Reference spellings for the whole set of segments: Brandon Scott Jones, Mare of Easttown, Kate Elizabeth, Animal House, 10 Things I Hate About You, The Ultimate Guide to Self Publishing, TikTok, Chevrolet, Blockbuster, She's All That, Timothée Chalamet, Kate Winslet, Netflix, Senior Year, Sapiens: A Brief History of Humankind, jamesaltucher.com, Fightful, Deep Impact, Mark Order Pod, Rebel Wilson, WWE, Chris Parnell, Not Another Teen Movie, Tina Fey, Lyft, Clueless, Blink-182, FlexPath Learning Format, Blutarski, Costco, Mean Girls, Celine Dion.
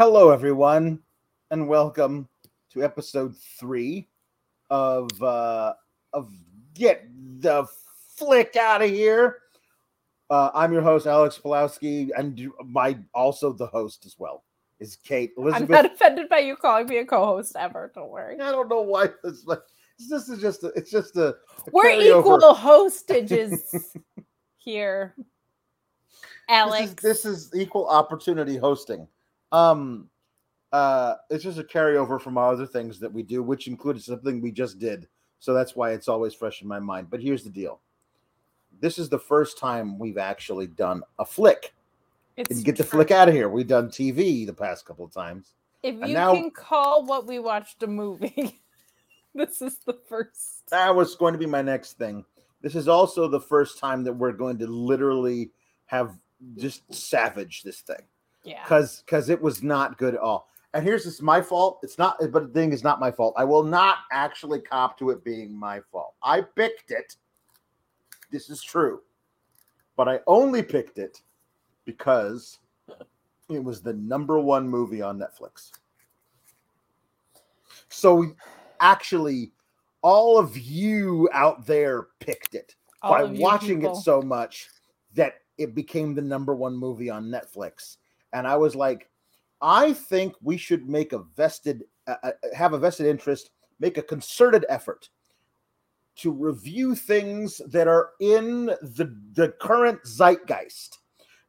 Hello, everyone, and welcome to episode 3 of Get the Flick Outta Here. I'm your host, Alex Pawlowski, and also the host as well is Kate Elizabeth. I'm not offended by you calling me a co-host ever. Don't worry. I don't know why. It's like this is just. It's just a. We're equal hostages here, Alex. This is equal opportunity hosting. It's just a carryover from our other things that we do, which included something we just did. So that's why it's always fresh in my mind. But here's the deal. This is the first time we've actually done a flick. It's Get the Flick Outta Here. We've done TV the past couple of times. If you can call what we watched a movie, this is the first. That was going to be my next thing. This is also the first time that we're going to literally have just savage this thing. Yeah, because it was not good at all. And here's this my fault. It's not, but the thing is not my fault. I will not actually cop to it being my fault. I picked it. This is true, but I only picked it because it was the #1 movie on Netflix. So actually, all of you out there picked it by watching it so much that it became the #1 movie on Netflix. And I was like, I think we should make have a vested interest, make a concerted effort to review things that are in the current zeitgeist.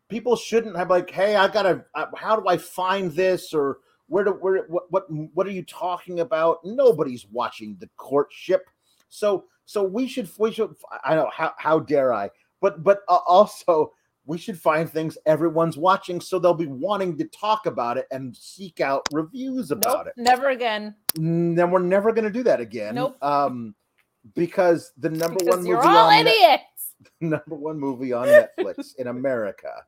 People shouldn't have like, hey, how do I find this? Or what are you talking about? Nobody's watching The Courtship. So we should, I know, how dare I? But also, we should find things everyone's watching, so they'll be wanting to talk about it and seek out reviews about it. Never again. Then we're never going to do that again. Nope. Because the #1 movie on Netflix, #1 movie on Netflix in America,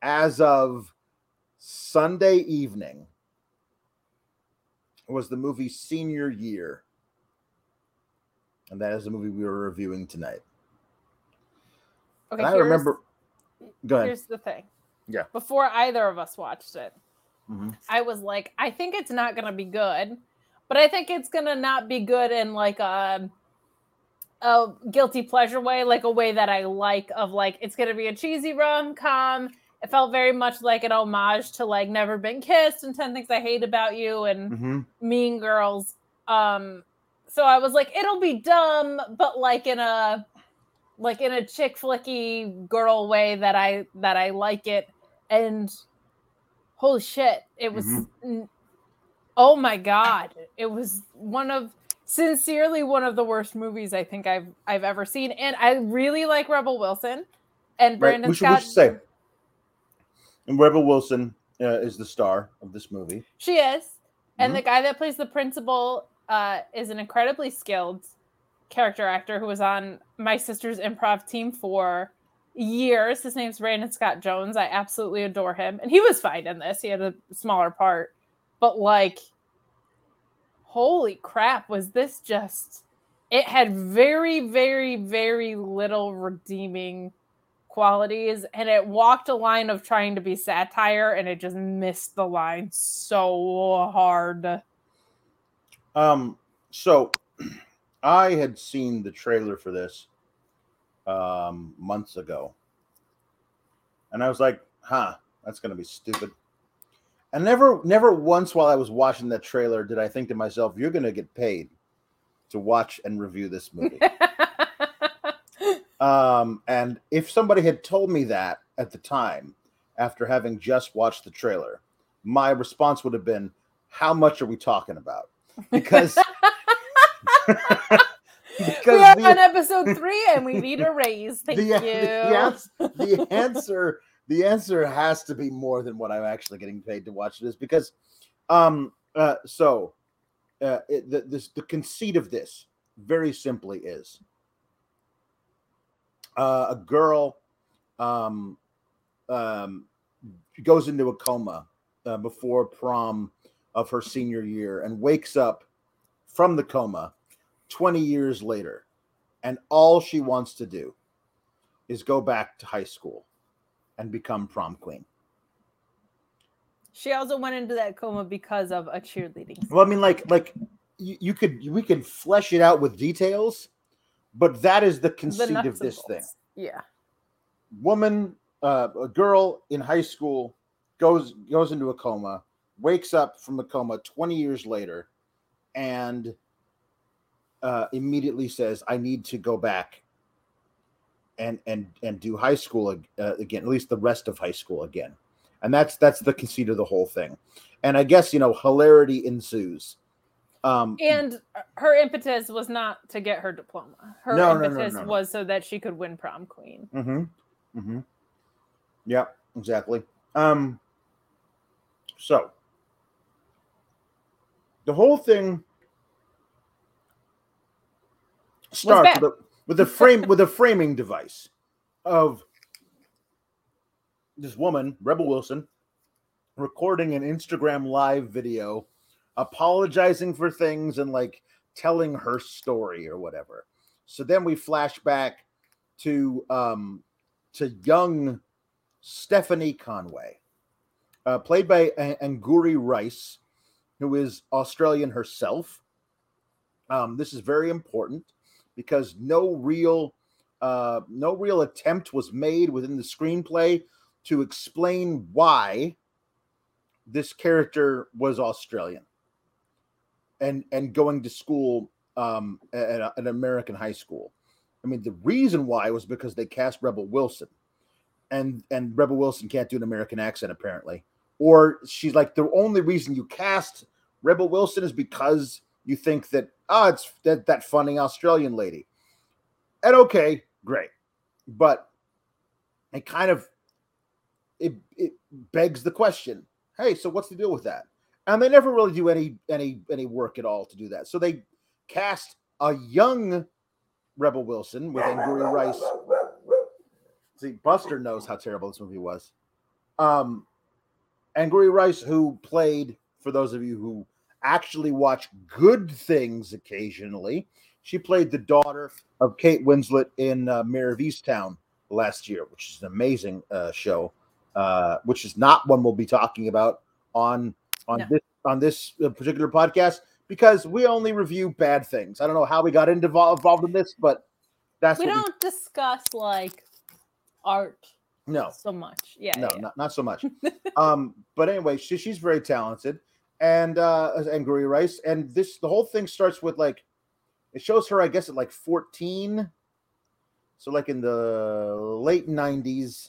as of Sunday evening, was the movie Senior Year, and that is the movie we were reviewing tonight. Okay, and I remember. Go ahead. Here's the thing. Yeah. Before either of us watched it, I was like, I think it's not going to be good, but I think it's going to not be good in like a guilty pleasure way, like a way that I like, of like, it's going to be a cheesy rom-com. It felt very much like an homage to like Never Been Kissed and 10 Things I Hate About You and Mean Girls. So I was like, it'll be dumb, but like in a chick flicky girl way that I like it. And holy shit, it was, oh my God. It was one of the worst movies I think I've ever seen. And I really like Rebel Wilson and Brandon Scott. We should say, and Rebel Wilson is the star of this movie. She is. And the guy that plays the principal is an incredibly skilled character actor who was on my sister's improv team for years. His name's Brandon Scott Jones. I absolutely adore him. And he was fine in this. He had a smaller part. But like, holy crap, was this just... It had very, very, very little redeeming qualities. And it walked a line of trying to be satire, and it just missed the line so hard. So... I had seen the trailer for this months ago. And I was like, that's going to be stupid. And never once while I was watching that trailer did I think to myself, you're going to get paid to watch and review this movie. And if somebody had told me that at the time, after having just watched the trailer, my response would have been, how much are we talking about? Because... we are on episode 3 and we need a raise. Thank you. Yes, the answer has to be more than what I'm actually getting paid to watch this, because the conceit of this very simply is a girl goes into a coma before prom of her senior year and wakes up from the coma 20 years later, and all she wants to do is go back to high school and become prom queen. She also went into that coma because of a cheerleading scene. Well, I mean, like we can flesh it out with details, but that is the conceit of this thing. Yeah. Woman, a girl in high school goes into a coma, wakes up from a coma 20 years later, and immediately says, I need to go back and do high school again, at least the rest of high school again. And that's the conceit of the whole thing. And I guess, hilarity ensues. And her impetus was not to get her diploma. Her impetus was so that she could win prom queen. Mm-hmm. Mm-hmm. Yeah, exactly. So the whole thing starts with a framing device of this woman, Rebel Wilson, recording an Instagram live video, apologizing for things and telling her story or whatever. So then we flash back to young Stephanie Conway, played by Angourie Rice, who is Australian herself. This is very important because no real attempt was made within the screenplay to explain why this character was Australian and going to school at an American high school. I mean, the reason why was because they cast Rebel Wilson, and Rebel Wilson can't do an American accent apparently, or she's like, the only reason you cast Rebel Wilson is because you think that it's that funny Australian lady. And okay, great, but it kind of it begs the question, hey, so what's the deal with that? And they never really do any work at all to do that. So they cast a young Rebel Wilson with Angourie Rice. See, Buster knows how terrible this movie was. Angourie Rice, who played, for those of you who actually watch good things occasionally, she played the daughter of Kate Winslet in Mare of Easttown last year, which is an amazing show. Which is not one we'll be talking about on this particular podcast because we only review bad things. I don't know how we got involved in this, but we don't discuss art. No, so much. Yeah, no, yeah. Not so much. But anyway, she's very talented, and Angourie Rice, and the whole thing starts with it shows her, I guess, at 14, so in the late 90s.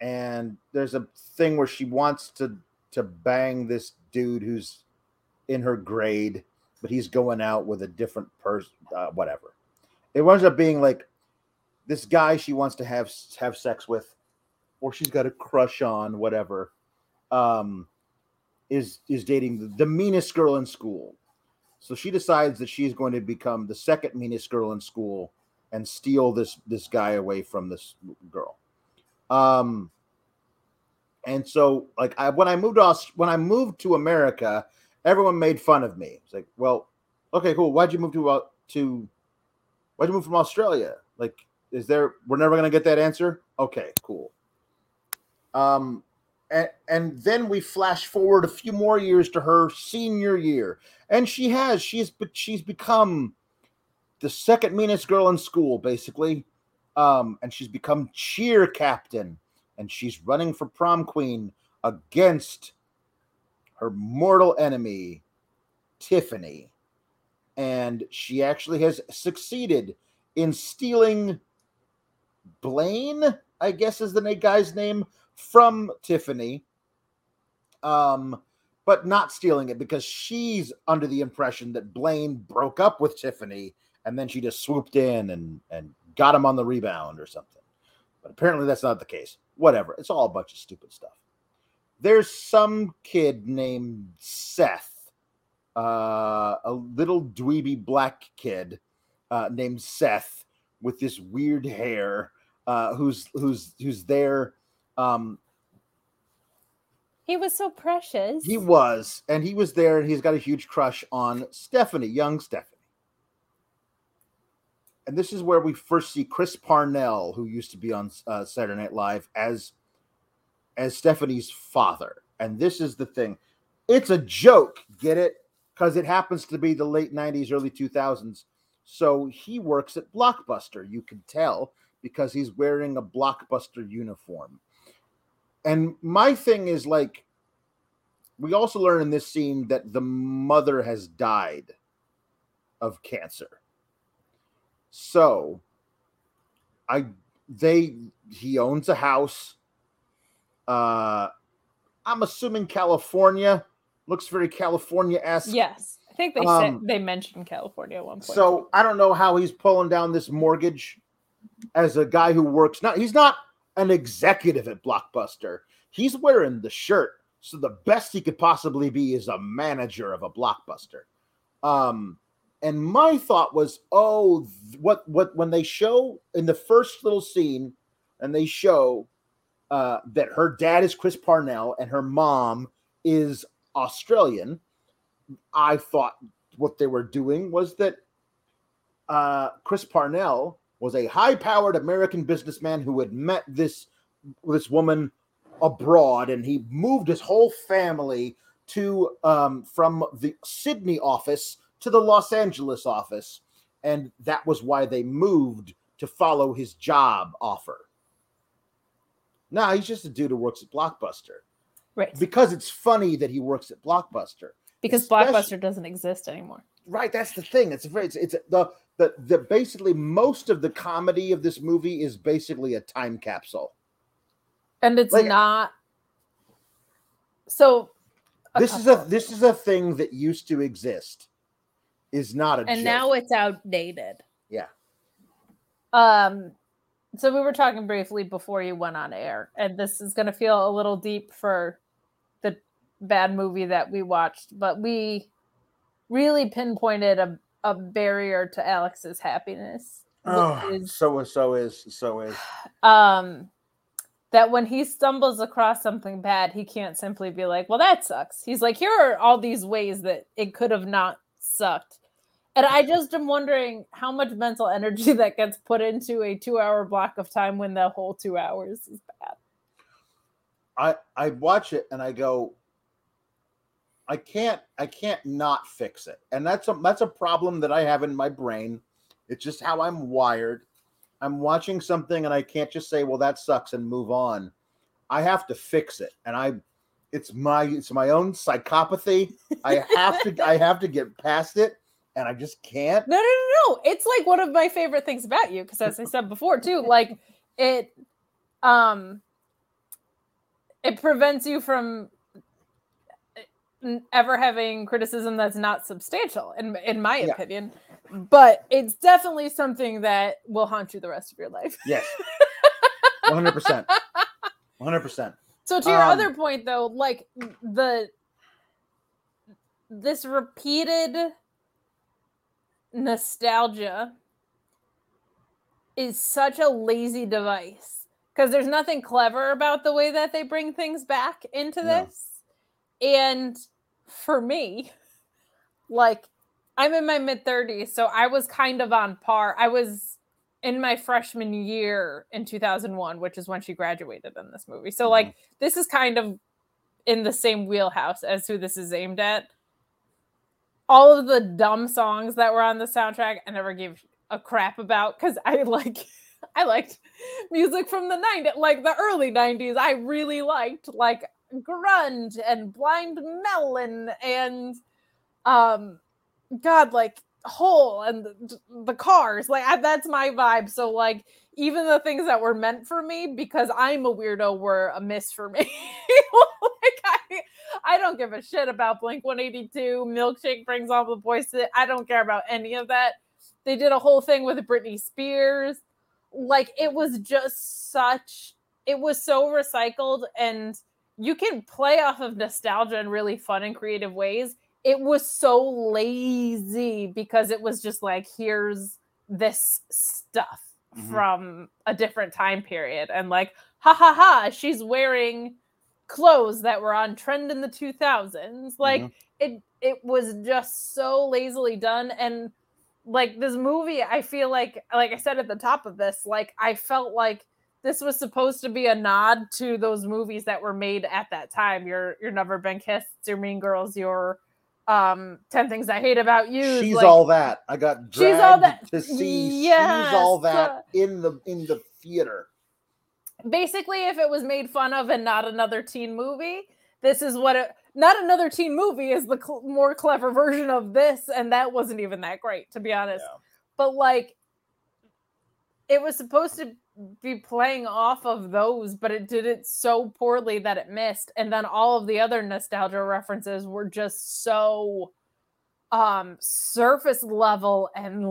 And there's a thing where she wants to bang this dude who's in her grade, but he's going out with a different person, whatever. It winds up being this guy she wants to have sex with, or she's got a crush on, whatever, is dating the meanest girl in school. So she decides that she's going to become the second meanest girl in school and steal this guy away from this girl. And so when I moved to America, everyone made fun of me. It's like, well, okay, cool. Why'd you move from Australia? We're never going to get that answer. Okay, cool. And then we flash forward a few more years to her senior year, and she's become the second meanest girl in school, basically. And she's become cheer captain, and she's running for prom queen against her mortal enemy, Tiffany. And she actually has succeeded in stealing Blaine, I guess is the guy's name, from Tiffany. But not stealing it because she's under the impression that Blaine broke up with Tiffany, and then she just swooped in and got him on the rebound or something. But apparently that's not the case. Whatever. It's all a bunch of stupid stuff. There's some kid named Seth, a little dweeby black kid named Seth with this weird hair, who's there. He was so precious. He was. And he was there, and he's got a huge crush on Stephanie, young Stephanie. And this is where we first see Chris Parnell, who used to be on Saturday Night Live as Stephanie's father. And this is the thing. It's a joke, get it? Because it happens to be the late 90s, early 2000s. So he works at Blockbuster, you can tell, because he's wearing a Blockbuster uniform. And my thing is, like, we also learn in this scene that the mother has died of cancer. So he owns a house. I'm assuming California. Looks very California-esque. Yes. I think they said they mentioned California at one point. So I don't know how he's pulling down this mortgage as a guy who works. He's not an executive at Blockbuster. He's wearing the shirt. So the best he could possibly be is a manager of a Blockbuster. And my thought was, when they show in the first little scene and they show that her dad is Chris Parnell and her mom is Australian, I thought what they were doing was that Chris Parnell was a high-powered American businessman who had met this woman abroad, and he moved his whole family to from the Sydney office to the Los Angeles office, and that was why they moved, to follow his job offer. Nah, he's just a dude who works at Blockbuster. Right. Because it's funny that he works at Blockbuster. Because Blockbuster doesn't exist anymore. Right, that's the thing. It's basically most of the comedy of this movie is basically a time capsule. And it's like, not so this is a thing that used to exist is not a joke. And now it's outdated. Yeah. So we were talking briefly before you went on air, and this is going to feel a little deep for the bad movie that we watched, but we really pinpointed a barrier to Alex's happiness. That when he stumbles across something bad, he can't simply be like, well, that sucks. He's like, here are all these ways that it could have not sucked. And I just am wondering how much mental energy that gets put into a 2-hour block of time when the whole 2 hours is bad. I watch it and I go, I can't not fix it. And that's a problem that I have in my brain. It's just how I'm wired. I'm watching something and I can't just say, well, that sucks, and move on. I have to fix it. And it's my own psychopathy. I have to get past it. And I just can't. No. It's like one of my favorite things about you, because as I said before, too, like it prevents you from ever having criticism that's not substantial, in my opinion. But it's definitely something that will haunt you the rest of your life. Yes, 100%, 100%. So to your other point, though, like this repeated nostalgia is such a lazy device, because there's nothing clever about the way that they bring things back into this. And for me, like, I'm in my mid-30s, so I was kind of on par. I was in my freshman year in 2001, which is when she graduated in this movie. So, like, this is kind of in the same wheelhouse as who this is aimed at. All of the dumb songs that were on the soundtrack, I never gave a crap about, because I liked music from the 90s, like the early 90s. I really liked like grunge and Blind Melon and like Hole and the Cars. Like that's my vibe. So like even the things that were meant for me, because I'm a weirdo, were a miss for me. Like I don't give a shit about Blink-182, Milkshake Brings All the Boys to It. I don't care about any of that. They did a whole thing with Britney Spears. Like, it was just it was so recycled, and you can play off of nostalgia in really fun and creative ways. It was so lazy because it was just like, here's this stuff from a different time period. And like, ha ha ha, she's wearing clothes that were on trend in the 2000s. Like it was just so lazily done. And like this movie, I feel like I said at the top of this, like I felt like this was supposed to be a nod to those movies that were made at that time. Your Never Been Kissed, your Mean Girls, your 10 Things I Hate About You. She's like, All That. I got dragged to see She's All That in the theater. Basically, if it was made fun of and Not Another Teen Movie, this is what it... Not Another Teen Movie is the more clever version of this, and that wasn't even that great, to be honest. Yeah. But, like, it was supposed to be playing off of those, but it did it so poorly that it missed. And then all of the other nostalgia references were just so surface level and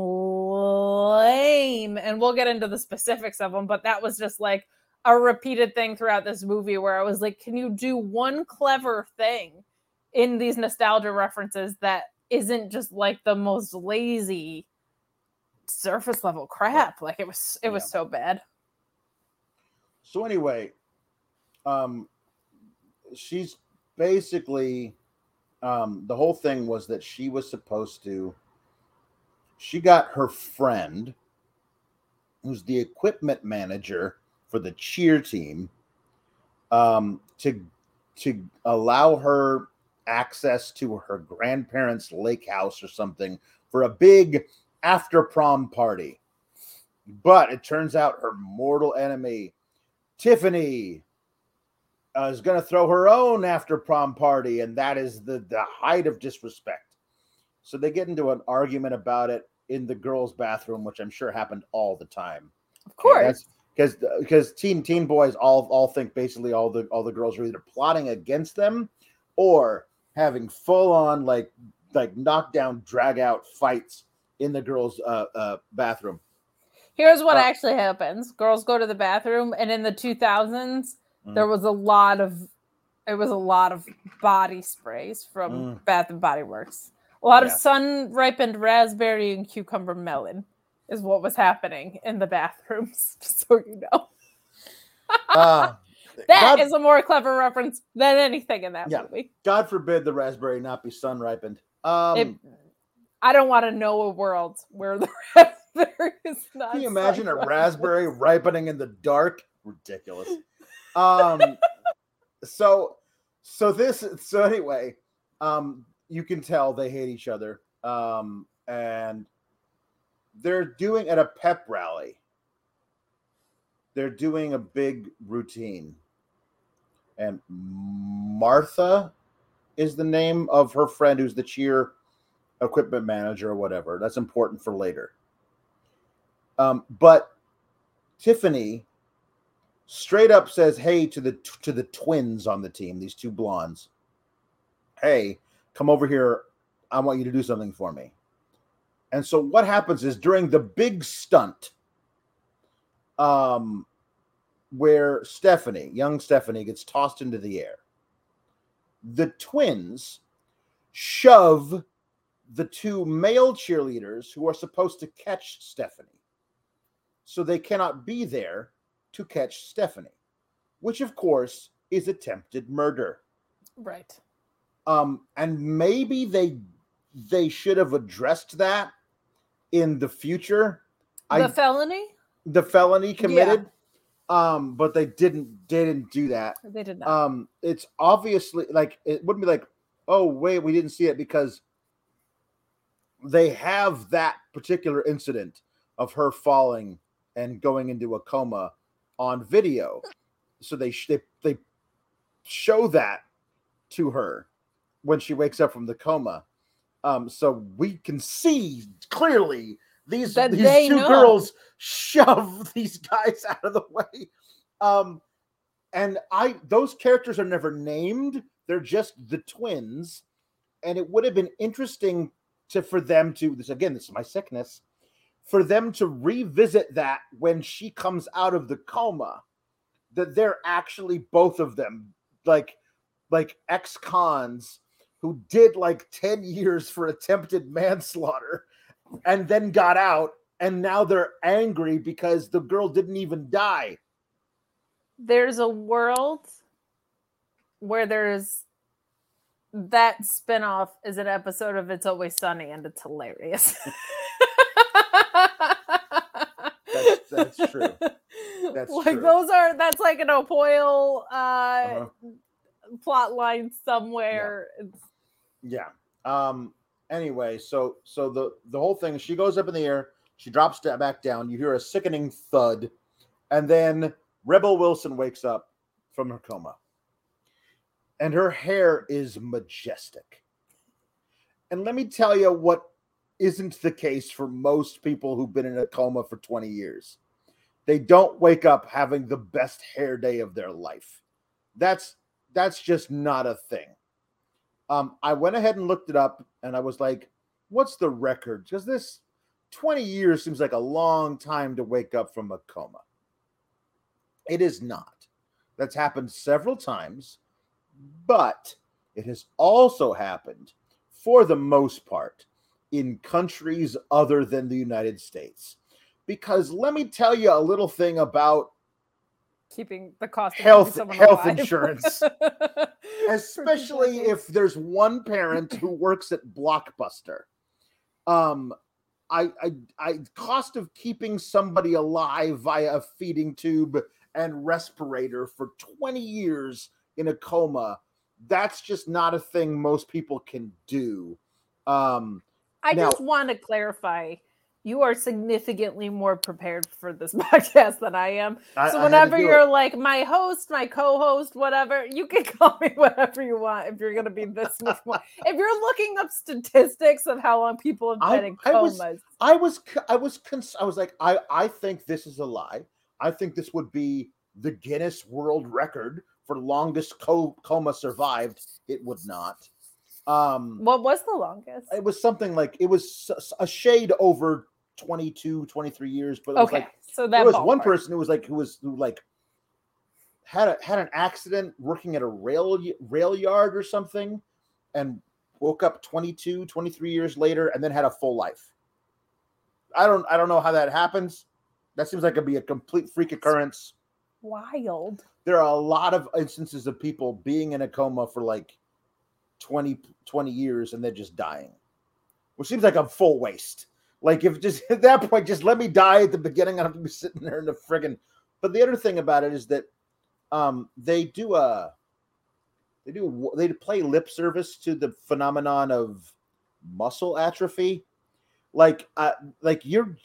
lame. And we'll get into the specifics of them, but that was just, like, a repeated thing throughout this movie where I was like, can you do one clever thing in these nostalgia references that isn't just like the most lazy surface level crap? Like it was so bad. So anyway, she's basically, the whole thing was that she got her friend who's the equipment manager for the cheer team, to allow her access to her grandparents' lake house or something for a big after-prom party. But it turns out her mortal enemy, Tiffany, is going to throw her own after-prom party, and that is the height of disrespect. So they get into an argument about it in the girls' bathroom, which I'm sure happened all the time. Of course. Okay, Because teen boys all think basically all the girls are either plotting against them or having full on like knockdown drag out fights in the girls' bathroom. Here's what actually happens: girls go to the bathroom, and in the 2000s, there was a lot of body sprays from Bath and Body Works, a lot of sun ripened raspberry and cucumber melon. Is what was happening in the bathrooms, just so you know. That is a more clever reference than anything in that movie. God forbid the raspberry not be sun ripened. I don't want to know a world where the raspberry is not. Can you imagine a raspberry ripening in the dark? Ridiculous. So anyway, you can tell they hate each other. And they're doing at a pep rally. They're doing a big routine. And Martha is the name of her friend who's the cheer equipment manager or whatever. That's important for later. But Tiffany straight up says, hey, to the twins on the team, these two blondes. Hey, come over here. I want you to do something for me. And so what happens is during the big stunt, where young Stephanie gets tossed into the air, the twins shove the two male cheerleaders who are supposed to catch Stephanie. So they cannot be there to catch Stephanie, which of course is attempted murder. Right. And maybe they should have addressed that in the future. The felony committed. Yeah. But they didn't do that. They did not. It's obviously like, it wouldn't be like, oh wait, we didn't see it, because they have that particular incident of her falling and going into a coma on video. So they show that to her when she wakes up from the coma. So we can see clearly these two girls shove these guys out of the way. And those characters are never named. They're just the twins. And it would have been interesting for them to revisit that when she comes out of the coma, that they're actually both of them like ex-cons who did like 10 years for attempted manslaughter and then got out, and now they're angry because the girl didn't even die. There's a world where there's that spinoff is an episode of It's Always Sunny, and it's hilarious. That's true. That's like true. Those are, that's like an Opoil plot line somewhere. Yeah. Anyway, so the whole thing, she goes up in the air, she drops back down. You hear a sickening thud, and then Rebel Wilson wakes up from her coma, and her hair is majestic. And let me tell you what isn't the case for most people who've been in a coma for 20 years. They don't wake up having the best hair day of their life. That's just not a thing. I went ahead and looked it up, and I was like, what's the record? Because this 20 years seems like a long time to wake up from a coma. It is not. That's happened several times, but it has also happened, for the most part, in countries other than the United States. Because let me tell you a little thing about keeping the cost of health insurance, especially if there's one parent who works at Blockbuster. Cost of keeping somebody alive via a feeding tube and respirator for 20 years in a coma, that's just not a thing most people can do. Just want to clarify, you are significantly more prepared for this podcast than I am. So whenever you're like my host, my co-host, whatever, you can call me whatever you want if you're going to be this much more. If you're looking up statistics of how long people have been in comas. I think this is a lie. I think this would be the Guinness World Record for longest coma survived. It would not. What was the longest? It was something like, it was a shade over 22, 23 years, but it was like, so that there was one person who was like, had an accident working at a rail yard or something, and woke up 22, 23 years later, and then had a full life. I don't know how that happens. That seems like it'd be a complete freak occurrence. Wild. There are a lot of instances of people being in a coma for like 20 years and they're just dying, which seems like a full waste. Like, if just at that point, just let me die at the beginning. I don't have to be sitting there in the friggin'. But the other thing about it is that they play lip service to the phenomenon of muscle atrophy. Like you're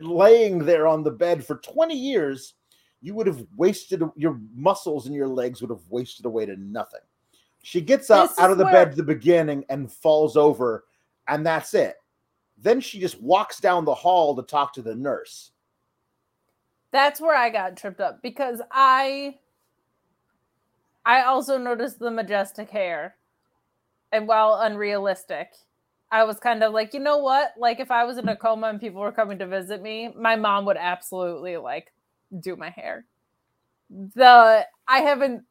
laying there on the bed for 20 years. You would have wasted, your muscles in your legs would have wasted away to nothing. She gets up out of the bed at the beginning and falls over, and that's it. Then she just walks down the hall to talk to the nurse. That's where I got tripped up, because I also noticed the majestic hair. And while unrealistic, I was kind of like, you know what? Like, if I was in a coma and people were coming to visit me, my mom would absolutely, like, do my hair. I haven't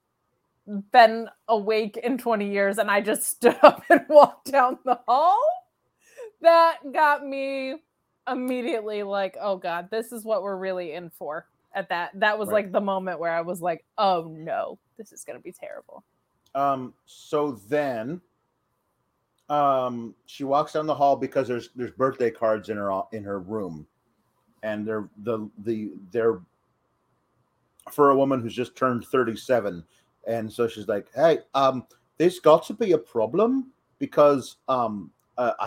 been awake in 20 years and I just stood up and walked down the hall. That got me immediately like, oh God, this is what we're really in for at that. That was right. Like the moment where I was like, oh no, this is going to be terrible. So then she walks down the hall because there's birthday cards in her room. And they're for a woman who's just turned 37. And so she's like, hey, there's got to be a problem because I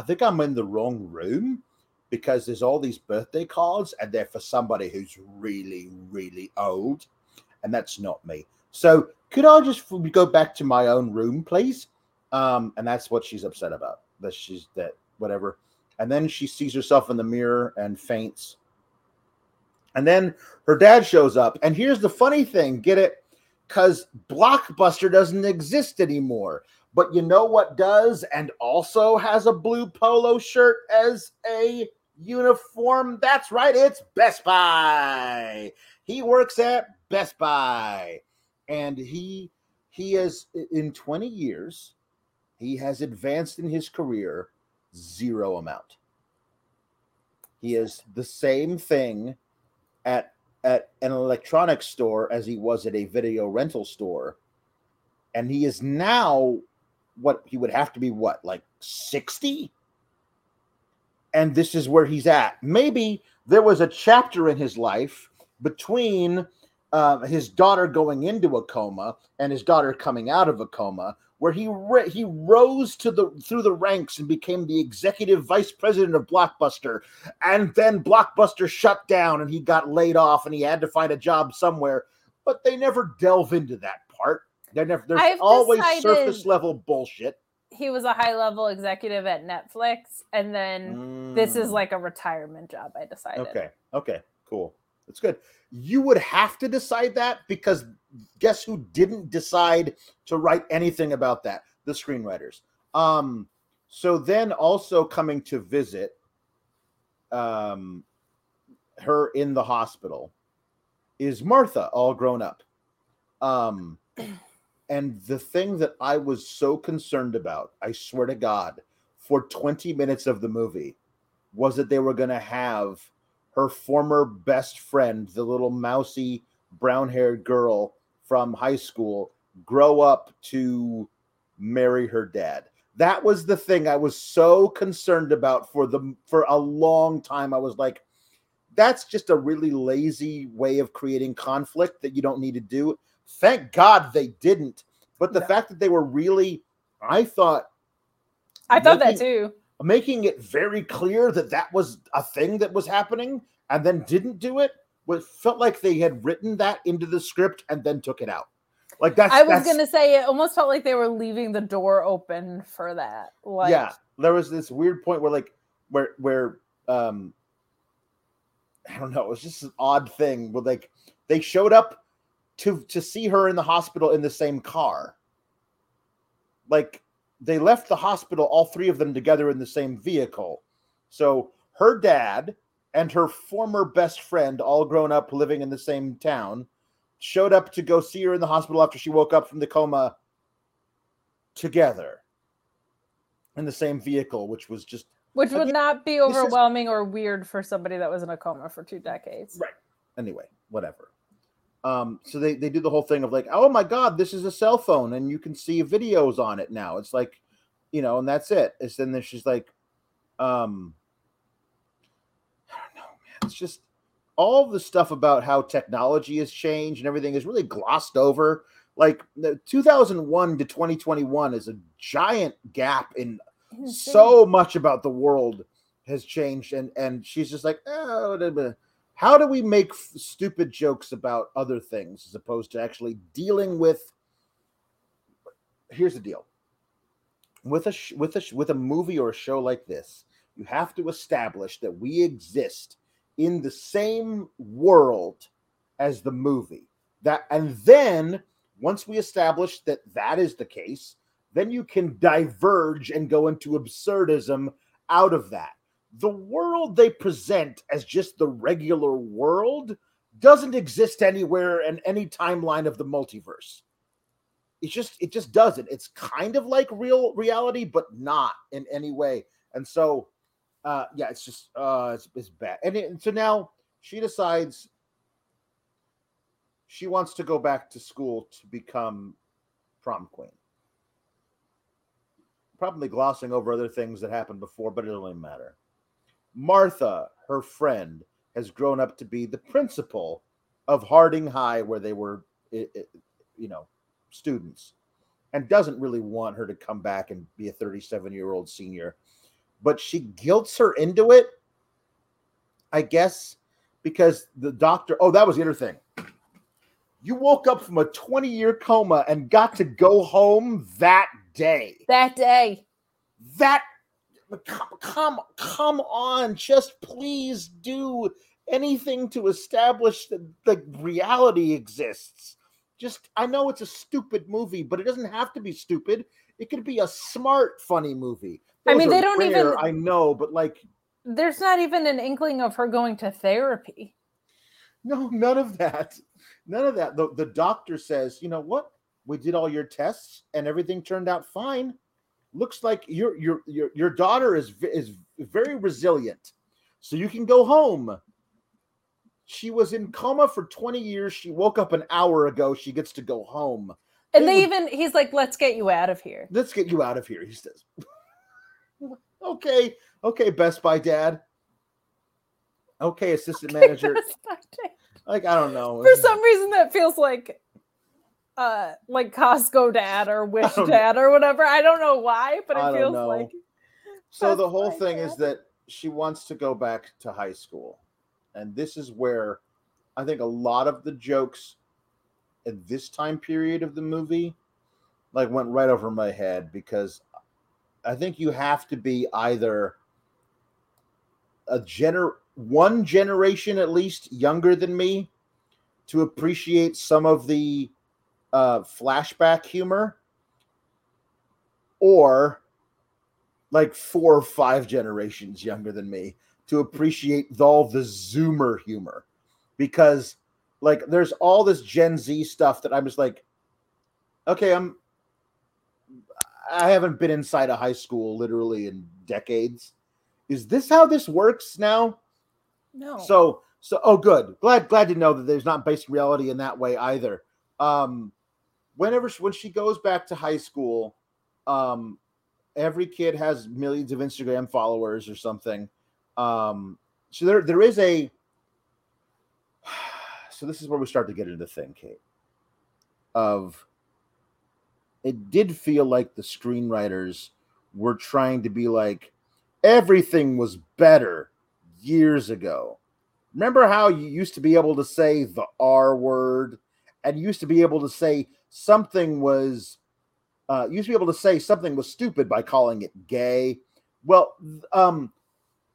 think I'm in the wrong room because there's all these birthday cards and they're for somebody who's really, really old. And that's not me. So could I just go back to my own room, please? And that's what she's upset about, whatever. And then she sees herself in the mirror and faints. And then her dad shows up. And here's the funny thing. Get it? Because Blockbuster doesn't exist anymore. But you know what does, and also has a blue polo shirt as a uniform? That's right, it's Best Buy. He works at Best Buy. And he is, in 20 years, he has advanced in his career zero amount. He is the same thing at an electronics store as he was at a video rental store. And he is now what he would have to be, like 60? And this is where he's at. Maybe there was a chapter in his life between his daughter going into a coma and his daughter coming out of a coma, where he rose to the through the ranks and became the executive vice president of Blockbuster. And then Blockbuster shut down and he got laid off and he had to find a job somewhere. But they never delve into that part. There's always surface level bullshit. He was a high-level executive at Netflix, and then this is like a retirement job, I decided. Okay, cool. That's good. You would have to decide that, because guess who didn't decide to write anything about that? The screenwriters. So then also coming to visit her in the hospital is Martha, all grown up. And the thing that I was so concerned about, I swear to God, for 20 minutes of the movie, was that they were going to have her former best friend, the little mousy brown-haired girl from high school, grow up to marry her dad. That was the thing I was so concerned about for a long time. I was like, that's just a really lazy way of creating conflict that you don't need to do. Thank God they didn't. But the fact that they were really, I thought that too. Making it very clear that that was a thing that was happening and then didn't do it, felt like they had written that into the script and then took it out. Like that's. I was going to say, it almost felt like they were leaving the door open for that. Like, yeah. There was this weird point where I don't know. It was just an odd thing where like they showed up to see her in the hospital in the same car. Like, they left the hospital, all three of them together in the same vehicle. So her dad and her former best friend, all grown up, living in the same town, showed up to go see her in the hospital after she woke up from the coma together in the same vehicle, which was just... Which would not be overwhelming or weird for somebody that was in a coma for 2 decades. Right. Anyway, whatever. So they do the whole thing of like, oh my God, this is a cell phone and you can see videos on it now. It's like, you know, and that's it. It's then she's like, I don't know, man. It's just all the stuff about how technology has changed and everything is really glossed over. Like 2001 to 2021 is a giant gap in so much about the world has changed. And she's just like, oh, blah, blah. How do we make stupid jokes about other things as opposed to actually dealing with? Here's the deal. With a movie or a show like this, you have to establish that we exist in the same world as the movie. And then once we establish that that is the case, then you can diverge and go into absurdism out of that. The world they present as just the regular world doesn't exist anywhere in any timeline of the multiverse. It just doesn't. It's kind of like real reality, but not in any way. And so, it's just it's bad. And so now she decides she wants to go back to school to become prom queen. Probably glossing over other things that happened before, but it doesn't matter. Martha, her friend, has grown up to be the principal of Harding High, where they were, students, and doesn't really want her to come back and be a 37-year-old senior. But she guilts her into it, I guess, because the doctor... Oh, that was the other thing. You woke up from a 20-year coma and got to go home that day. Come on, just please do anything to establish that the reality exists. Just, I know it's a stupid movie, but it doesn't have to be stupid. It could be a smart, funny movie. They don't even... I know, but like... There's not even an inkling of her going to therapy. No, none of that. The doctor says, you know what? We did all your tests and everything turned out fine. Looks like your daughter is very resilient, so you can go home. She was in coma for 20 years. She woke up an hour ago. She gets to go home. And he's like, let's get you out of here. Let's get you out of here, he says. Okay, Best Buy dad. Okay, assistant manager. Like, I don't know. For some reason, that feels like Costco Dad or Wish Dad or whatever. I don't know why, but it feels like. So the whole thing is that she wants to go back to high school. And this is where I think a lot of the jokes at this time period of the movie like went right over my head, because I think you have to be either a one generation at least younger than me to appreciate some of the flashback humor, or like 4 or 5 generations younger than me to appreciate all the Zoomer humor, because like there's all this Gen Z stuff that I'm just like, okay, I haven't been inside a high school literally in decades. Is this how this works now? No. So oh good. Glad to know that there's not based reality in that way either. When she goes back to high school, every kid has millions of Instagram followers or something. So there is a. So this is where we start to get into the thing, Kate. It did feel like the screenwriters were trying to be like, everything was better years ago. Remember how you used to be able to say the R word, and used to be able to say something was, stupid by calling it gay. Well,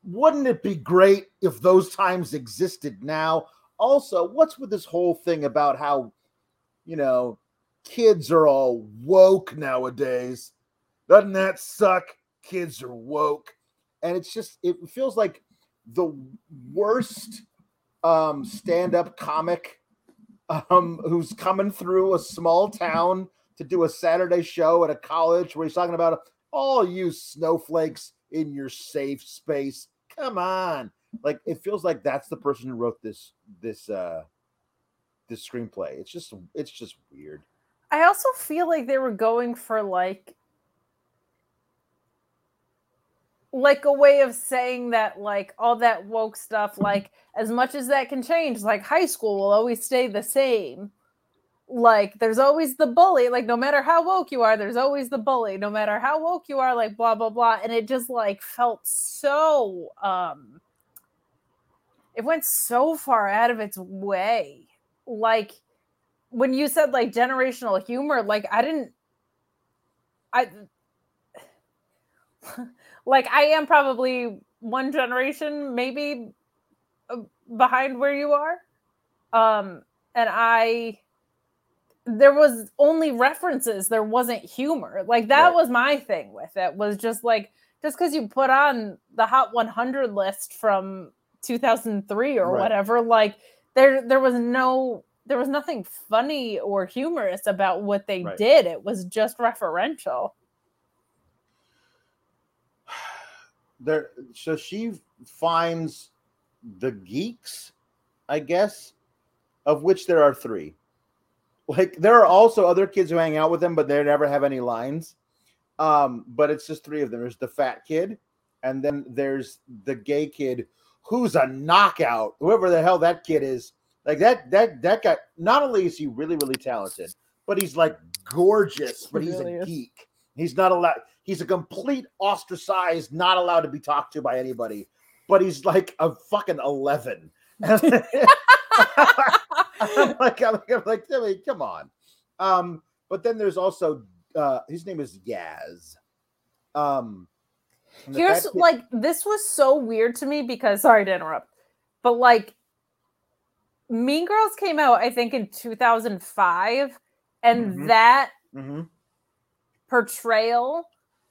wouldn't it be great if those times existed now? Also, what's with this whole thing about how, kids are all woke nowadays? Doesn't that suck? Kids are woke. And it's just, it feels like the worst stand-up comic who's coming through a small town to do a Saturday show at a college where he's talking about all you snowflakes in your safe space. Come on. Like, it feels like that's the person who wrote this screenplay. It's just weird. I also feel like they were going for like a way of saying that, like, all that woke stuff, like, as much as that can change, like, high school will always stay the same. Like, there's always the bully. Like, no matter how woke you are, there's always the bully. No matter how woke you are, like, blah, blah, blah. And it just, like, felt so... it went so far out of its way. Like, when you said, like, generational humor, like, like, I am probably one generation, maybe, behind where you are. There was only references. There wasn't humor. Like, that right. was my thing with it, was just like, just because you put on the Hot 100 list from 2003 or right. whatever, like there was nothing funny or humorous about what they right. did. It was just referential. So she finds the geeks, I guess, of which there are 3. Like, there are also other kids who hang out with them, but they never have any lines. But it's just 3 of them. There's the fat kid, and then there's the gay kid who's a knockout. Whoever the hell that kid is, like that guy, not only is he really, really talented, but he's like gorgeous, but he's a geek. He's not allowed. He's a complete ostracized, not allowed to be talked to by anybody, but he's like a fucking 11. I'm like, I mean, come on. But then there's also his name is Yaz. This was so weird to me because, sorry to interrupt, but like Mean Girls came out, I think, in 2005, and mm-hmm. that mm-hmm. portrayal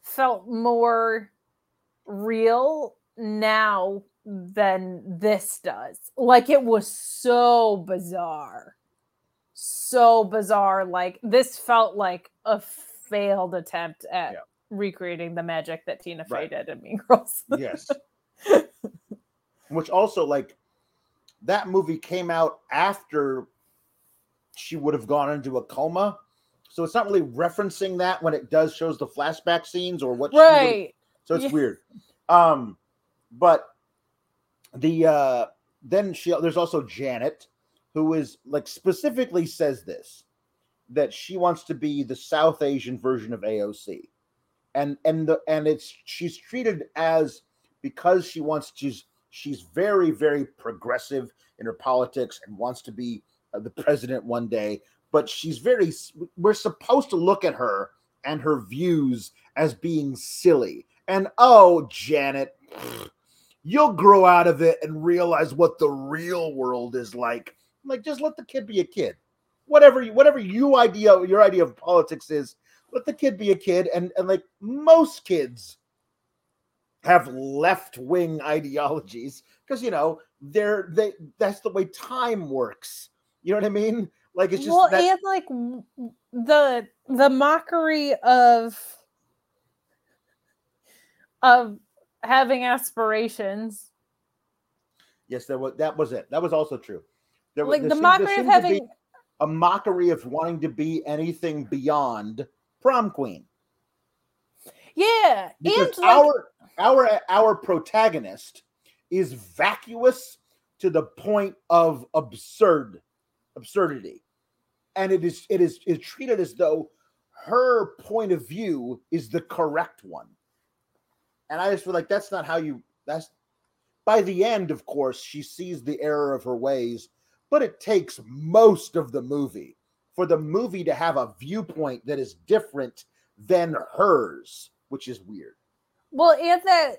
felt more real now than this does. Like, it was so bizarre. Like, this felt like a failed attempt at recreating the magic that Tina Fey right. did in Mean Girls. Yes. Which also, like, that movie came out after she would have gone into a coma, so it's not really referencing that when it does shows the flashback scenes or what. Right. So it's weird. But then there's also Janet, who is like specifically says this, that she wants to be the South Asian version of AOC. She's treated as, because she wants to, she's very, very progressive in her politics and wants to be the president one day, but we're supposed to look at her and her views as being silly. And oh, Janet, you'll grow out of it and realize what the real world is like. I'm like, just let the kid be a kid. Whatever your idea of politics is, let the kid be a kid. And like most kids have left-wing ideologies because, you know, that's the way time works. You know what I mean? Like, it's just and like the mockery of having aspirations. Yes, that was it. That was also true. A mockery of wanting to be anything beyond prom queen. Yeah, because and our protagonist is vacuous to the point of absurdity, and it is treated as though her point of view is the correct one. And I just feel like that's not how you. That's by the end, of course, she sees the error of her ways. But it takes most of the movie for the movie to have a viewpoint that is different than hers, which is weird. Well, and that,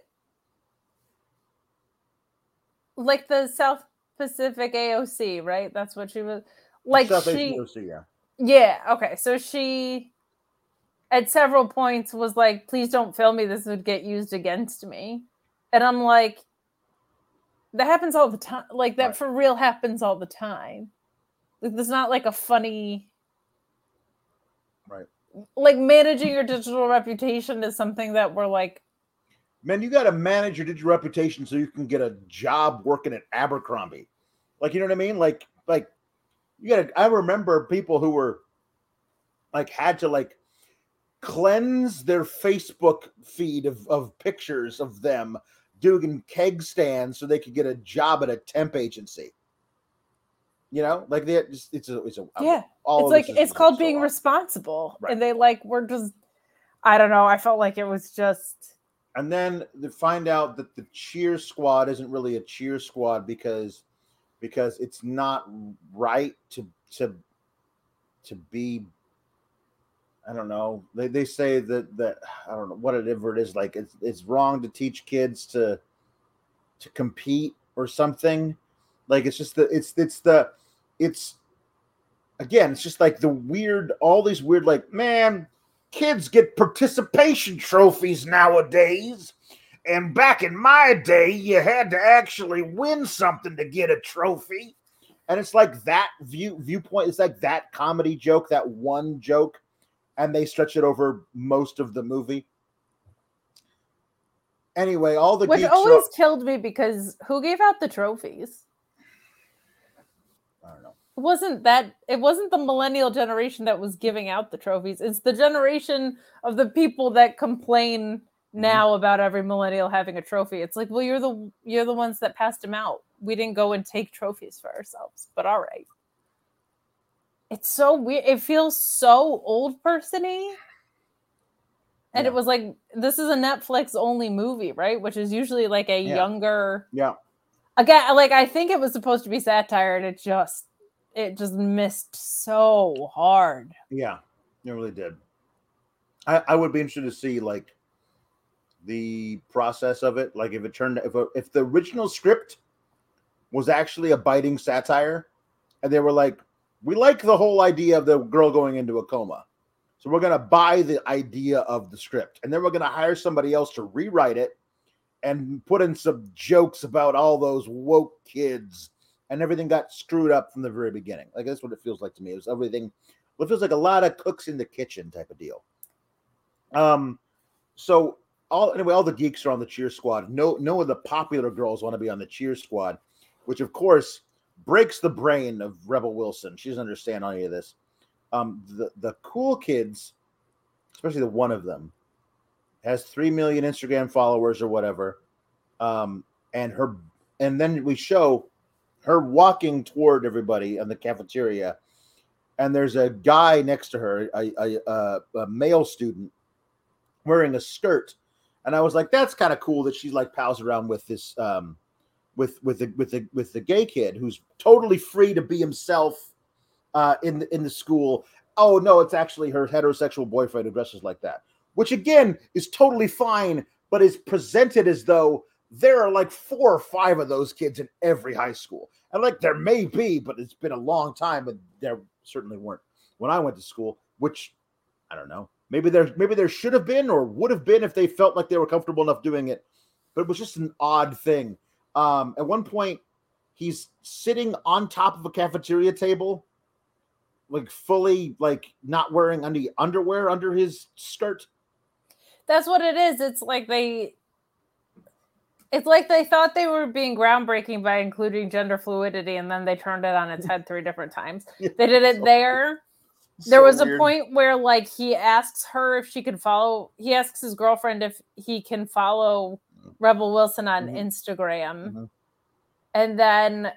like the South Pacific AOC, right? That's what she was like. South Asian AOC, yeah. Yeah. Okay. So she, at several points, was like, "Please don't film me. This would get used against me." And I'm like, that happens all the time. Like, that for real happens all the time. Like, there's not like a funny... Right. Like, managing your digital reputation is something that we're like... Man, you got to manage your digital reputation so you can get a job working at Abercrombie. Like, you know what I mean? Like you got to... I remember people who were... Like, had to, like, cleanse their Facebook feed of pictures of them doing keg stands so they could get a job at a temp agency. You know, like it's called being responsible, right. And they like were just, I don't know. I felt like it was just. And then they find out that the cheer squad isn't really a cheer squad because it's not right to be. I don't know. They say that I don't know whatever it is. Like it's wrong to teach kids to compete or something. Like it's just like the weird, all these weird, like, man, kids get participation trophies nowadays. And back in my day, you had to actually win something to get a trophy. And it's like that viewpoint. It's like that comedy joke, that one joke. And they stretch it over most of the movie. Anyway, all the geeks always killed me because who gave out the trophies? I don't know. It wasn't the millennial generation that was giving out the trophies. It's the generation of the people that complain now about every millennial having a trophy. It's like, well, you're the ones that passed them out. We didn't go and take trophies for ourselves, but all right. It's so weird. It feels so old person-y. And It was like, this is a Netflix only movie, right? Which is usually like a younger. Yeah. Again, like I think it was supposed to be satire and it just missed so hard. Yeah, it really did. I would be interested to see like the process of it. Like if the original script was actually a biting satire and they were like, we like the whole idea of the girl going into a coma. So we're going to buy the idea of the script. And then we're going to hire somebody else to rewrite it and put in some jokes about all those woke kids. And everything got screwed up from the very beginning. Like, that's what it feels like to me. It was everything. Well, it feels like a lot of cooks in the kitchen type of deal. All the geeks are on the cheer squad. No of the popular girls want to be on the cheer squad, which, of course, breaks the brain of Rebel Wilson. She doesn't understand any of this. The cool kids, especially the one of them, has 3 million Instagram followers or whatever. And then we show her walking toward everybody in the cafeteria, and there's a guy next to her, a male student wearing a skirt, and I was like, that's kind of cool that she's like pals around with this with the gay kid who's totally free to be himself in the school. Oh no, it's actually her heterosexual boyfriend who dresses like that, which again is totally fine, but is presented as though there are like 4 or 5 of those kids in every high school. And like there may be, but it's been a long time, and there certainly weren't when I went to school, which I don't know. Maybe there should have been or would have been if they felt like they were comfortable enough doing it. But it was just an odd thing. At one point, he's sitting on top of a cafeteria table, like fully, like not wearing any underwear under his skirt. That's what it is. It's like they thought they were being groundbreaking by including gender fluidity, and then they turned it on its head 3 different times. They did it there. There was a point where like he asks her if she could follow. He asks his girlfriend if he can follow Rebel Wilson on Instagram, and then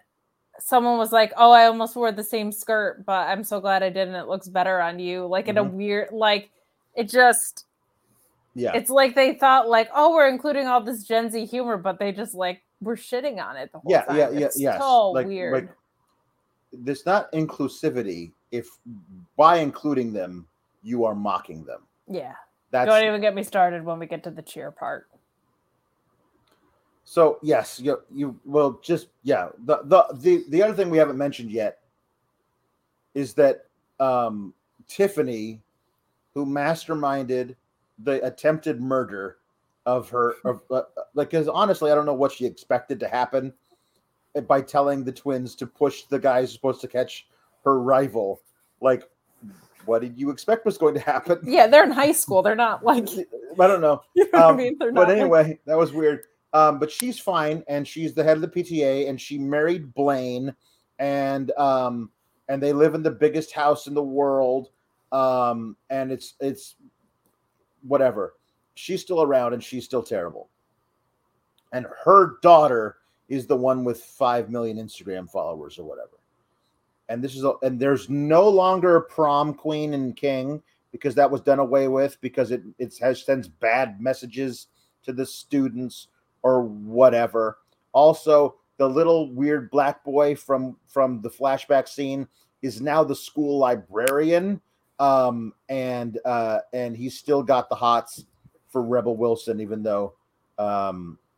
someone was like, oh, I almost wore the same skirt, but I'm so glad I didn't. It looks better on you. Like in a weird, like it just, yeah, it's like they thought like, oh, we're including all this Gen Z humor, but they just like were shitting on it the whole time. Yeah. So like, weird. Like, there's not inclusivity if by including them, you are mocking them. Yeah. Don't even get me started when we get to the cheer part. So yes, you will just the other thing we haven't mentioned yet is that Tiffany, who masterminded the attempted murder of her, because honestly, I don't know what she expected to happen by telling the twins to push the guys supposed to catch her rival. Like, what did you expect was going to happen? Yeah, they're in high school. They're not like I don't know. You know what I mean? But anyway, that was weird. But she's fine, and she's the head of the PTA, and she married Blaine, and they live in the biggest house in the world, and it's whatever. She's still around, and she's still terrible. And her daughter is the one with 5 million Instagram followers or whatever. And there's no longer a prom queen and king because that was done away with because it sends bad messages to the students. Or whatever. Also, the little weird black boy from the flashback scene is now the school librarian, and he's still got the hots for Rebel Wilson, even though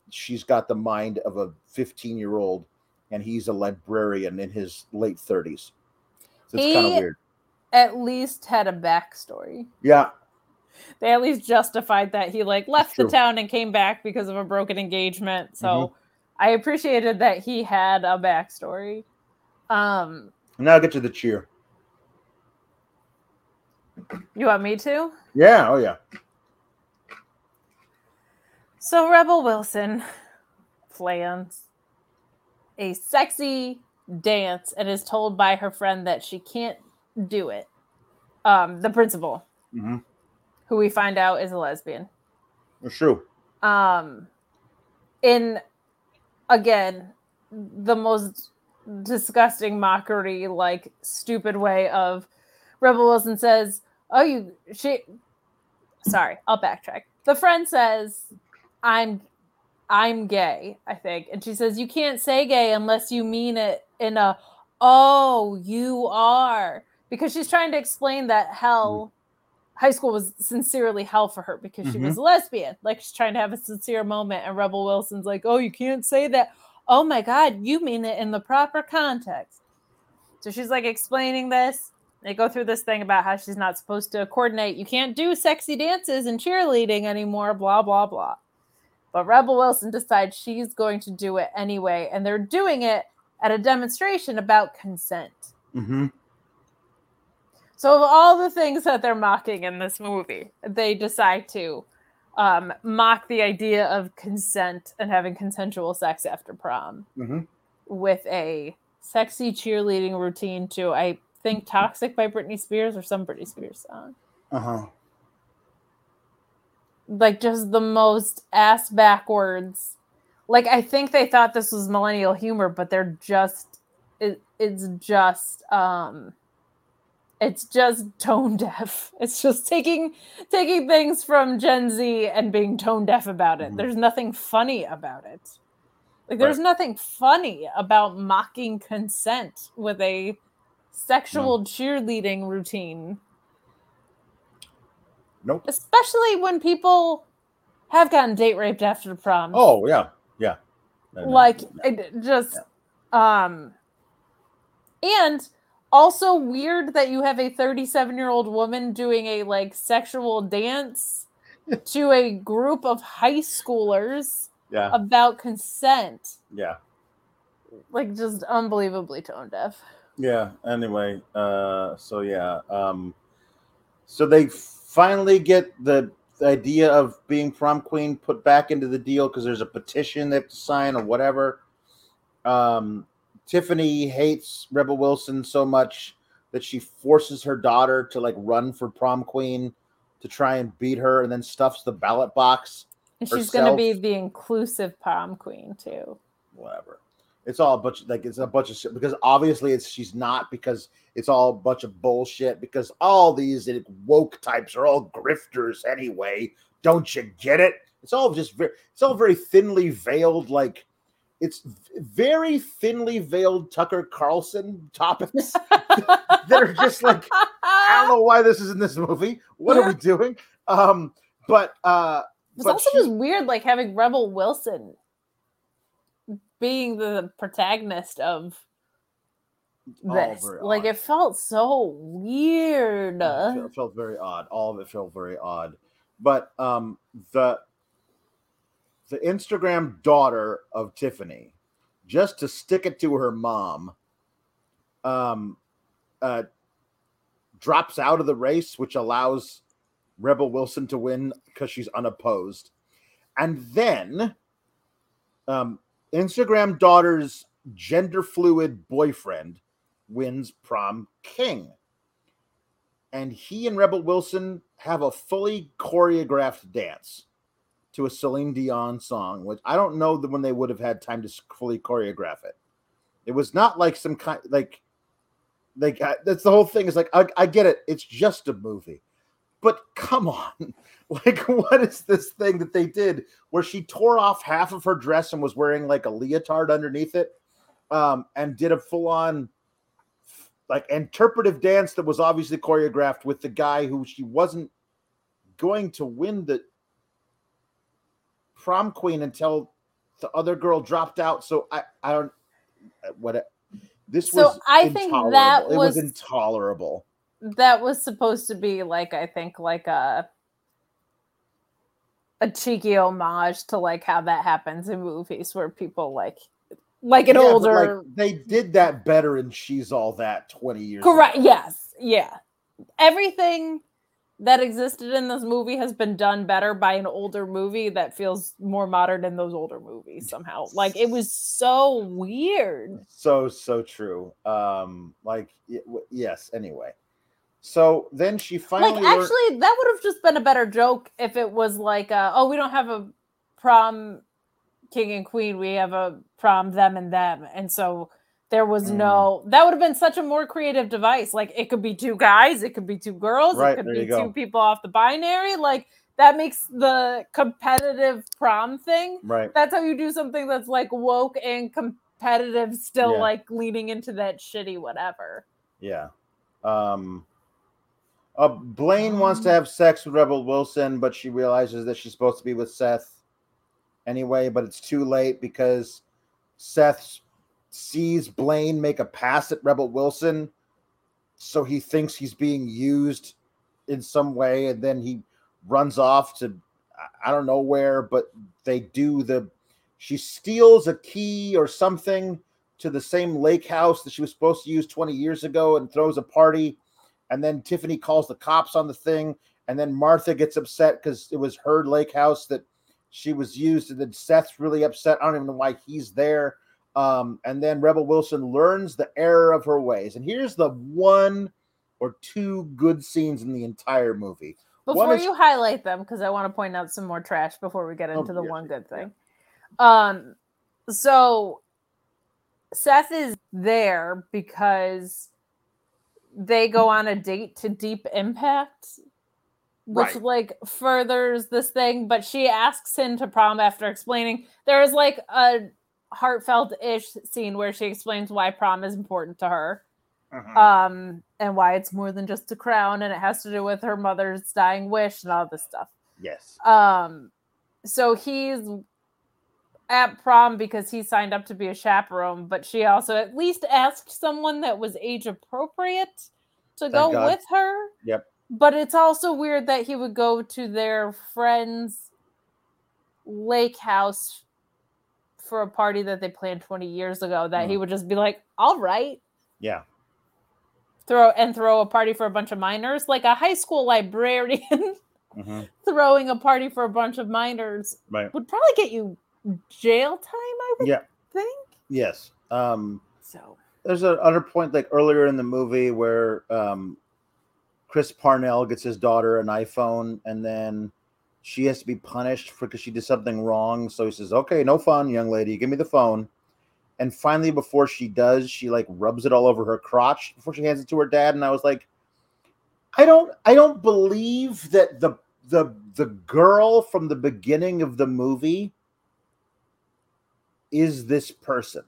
she's got the mind of a 15-year-old, and he's a librarian in his late 30s. So it's kind of weird. At least had a backstory. Yeah. They at least justified that he like left the town and came back because of a broken engagement. So I appreciated that he had a backstory. Now I'll get to the cheer. You want me to? Yeah. Oh yeah. So Rebel Wilson plans a sexy dance and is told by her friend that she can't do it. The principal. Mm-hmm. Who we find out is a lesbian. That's true. In, again, the most disgusting mockery, like, stupid way of Rebel Wilson says, sorry, I'll backtrack. The friend says, I'm gay, I think. And she says, you can't say gay unless you mean it in a, oh, you are. Because she's trying to explain that high school was sincerely hell for her because she was a lesbian. Like, she's trying to have a sincere moment, and Rebel Wilson's like, oh, you can't say that. Oh, my God, you mean it in the proper context. So she's, like, explaining this. They go through this thing about how she's not supposed to coordinate. You can't do sexy dances and cheerleading anymore, blah, blah, blah. But Rebel Wilson decides she's going to do it anyway, and they're doing it at a demonstration about consent. Mm-hmm. So of all the things that they're mocking in this movie, they decide to mock the idea of consent and having consensual sex after prom with a sexy cheerleading routine to, I think, Toxic by Britney Spears or some Britney Spears song. Like, just the most ass backwards. Like, I think they thought this was millennial humor, but they're just it's just tone deaf. It's just taking things from Gen Z and being tone deaf about it. Mm-hmm. There's nothing funny about it. Like there's nothing funny about mocking consent with a sexual cheerleading routine. Nope. Especially when people have gotten date raped after prom. Oh, yeah. Yeah. And also weird that you have a 37-year-old woman doing a like sexual dance to a group of high schoolers about consent. Yeah. Like just unbelievably tone deaf. Yeah. Anyway, so they finally get the idea of being prom queen put back into the deal because there's a petition they have to sign or whatever. Tiffany hates Rebel Wilson so much that she forces her daughter to like run for prom queen to try and beat her, and then stuffs the ballot box. And she's going to be the inclusive prom queen too. Whatever. It's all a bunch of shit because obviously she's not, because it's all a bunch of bullshit because all these woke types are all grifters anyway. Don't you get it? It's all very thinly veiled. Like it's very thinly veiled Tucker Carlson topics that are just like, I don't know why this is in this movie. What are we doing? It's also just weird, like having Rebel Wilson being the protagonist of this. Like, it felt so weird. It felt very odd. All of it felt very odd. But the Instagram daughter of Tiffany, just to stick it to her mom, drops out of the race, which allows Rebel Wilson to win because she's unopposed. And then... Instagram daughter's gender fluid boyfriend wins prom king. And he and Rebel Wilson have a fully choreographed dance to a Celine Dion song, which I don't know when they would have had time to fully choreograph it. It was not like some kind, like that's the whole thing. It's like, I get it. It's just a movie. But come on, like, what is this thing that they did where she tore off half of her dress and was wearing like a leotard underneath it, and did a full on like interpretive dance that was obviously choreographed with the guy who she wasn't going to win the prom queen until the other girl dropped out. So I don't, what this so was. I intolerable. Think that was intolerable. That was supposed to be like, I think, like a cheeky homage to like how that happens in movies where people like an older. Like, they did that better in She's All That 20 years ago. Correct. Yes. Yeah. Everything that existed in this movie has been done better by an older movie that feels more modern than those older movies somehow. Like, it was so weird. So true. Yes. Anyway. So then she finally... Like, actually, that would have just been a better joke if it was like, we don't have a prom king and queen. We have a prom them and them. And so there was no... That would have been such a more creative device. Like, it could be two guys. It could be two girls. Right, it could be two people off the binary. Like, that makes the competitive prom thing. Right. That's how you do something that's, like, woke and competitive, still, like, leaning into that shitty whatever. Yeah. Blaine wants to have sex with Rebel Wilson, but she realizes that she's supposed to be with Seth anyway, but it's too late because Seth sees Blaine make a pass at Rebel Wilson, so he thinks he's being used in some way, and then he runs off to, I don't know where, but she steals a key or something to the same lake house that she was supposed to use 20 years ago and throws a party. And then Tiffany calls the cops on the thing. And then Martha gets upset because it was her lake house that she was used. And then Seth's really upset. I don't even know why he's there. And then Rebel Wilson learns the error of her ways. And here's the one or two good scenes in the entire movie. Before you highlight them, because I want to point out some more trash before we get into the one good thing. So Seth is there because they go on a date to Deep Impact, which like furthers this thing. But she asks him to prom after explaining. There is like a heartfelt-ish scene where she explains why prom is important to her. Uh-huh. And why it's more than just a crown, and it has to do with her mother's dying wish and all this stuff. Yes. So he's at prom because he signed up to be a chaperone, but she also at least asked someone that was age appropriate to go with her. Yep. But it's also weird that he would go to their friend's lake house for a party that they planned 20 years ago, that he would just be like, all right. Yeah. Throw a party for a bunch of minors, like a high school librarian throwing a party for a bunch of minors would probably get you jail time, I would think. Yes. So there's another point, like earlier in the movie, where Chris Parnell gets his daughter an iPhone, and then she has to be punished because she did something wrong. So he says, "Okay, no fun, young lady. Give me the phone." And finally, before she does, she like rubs it all over her crotch before she hands it to her dad. And I was like, I don't believe that the girl from the beginning of the movie is this person.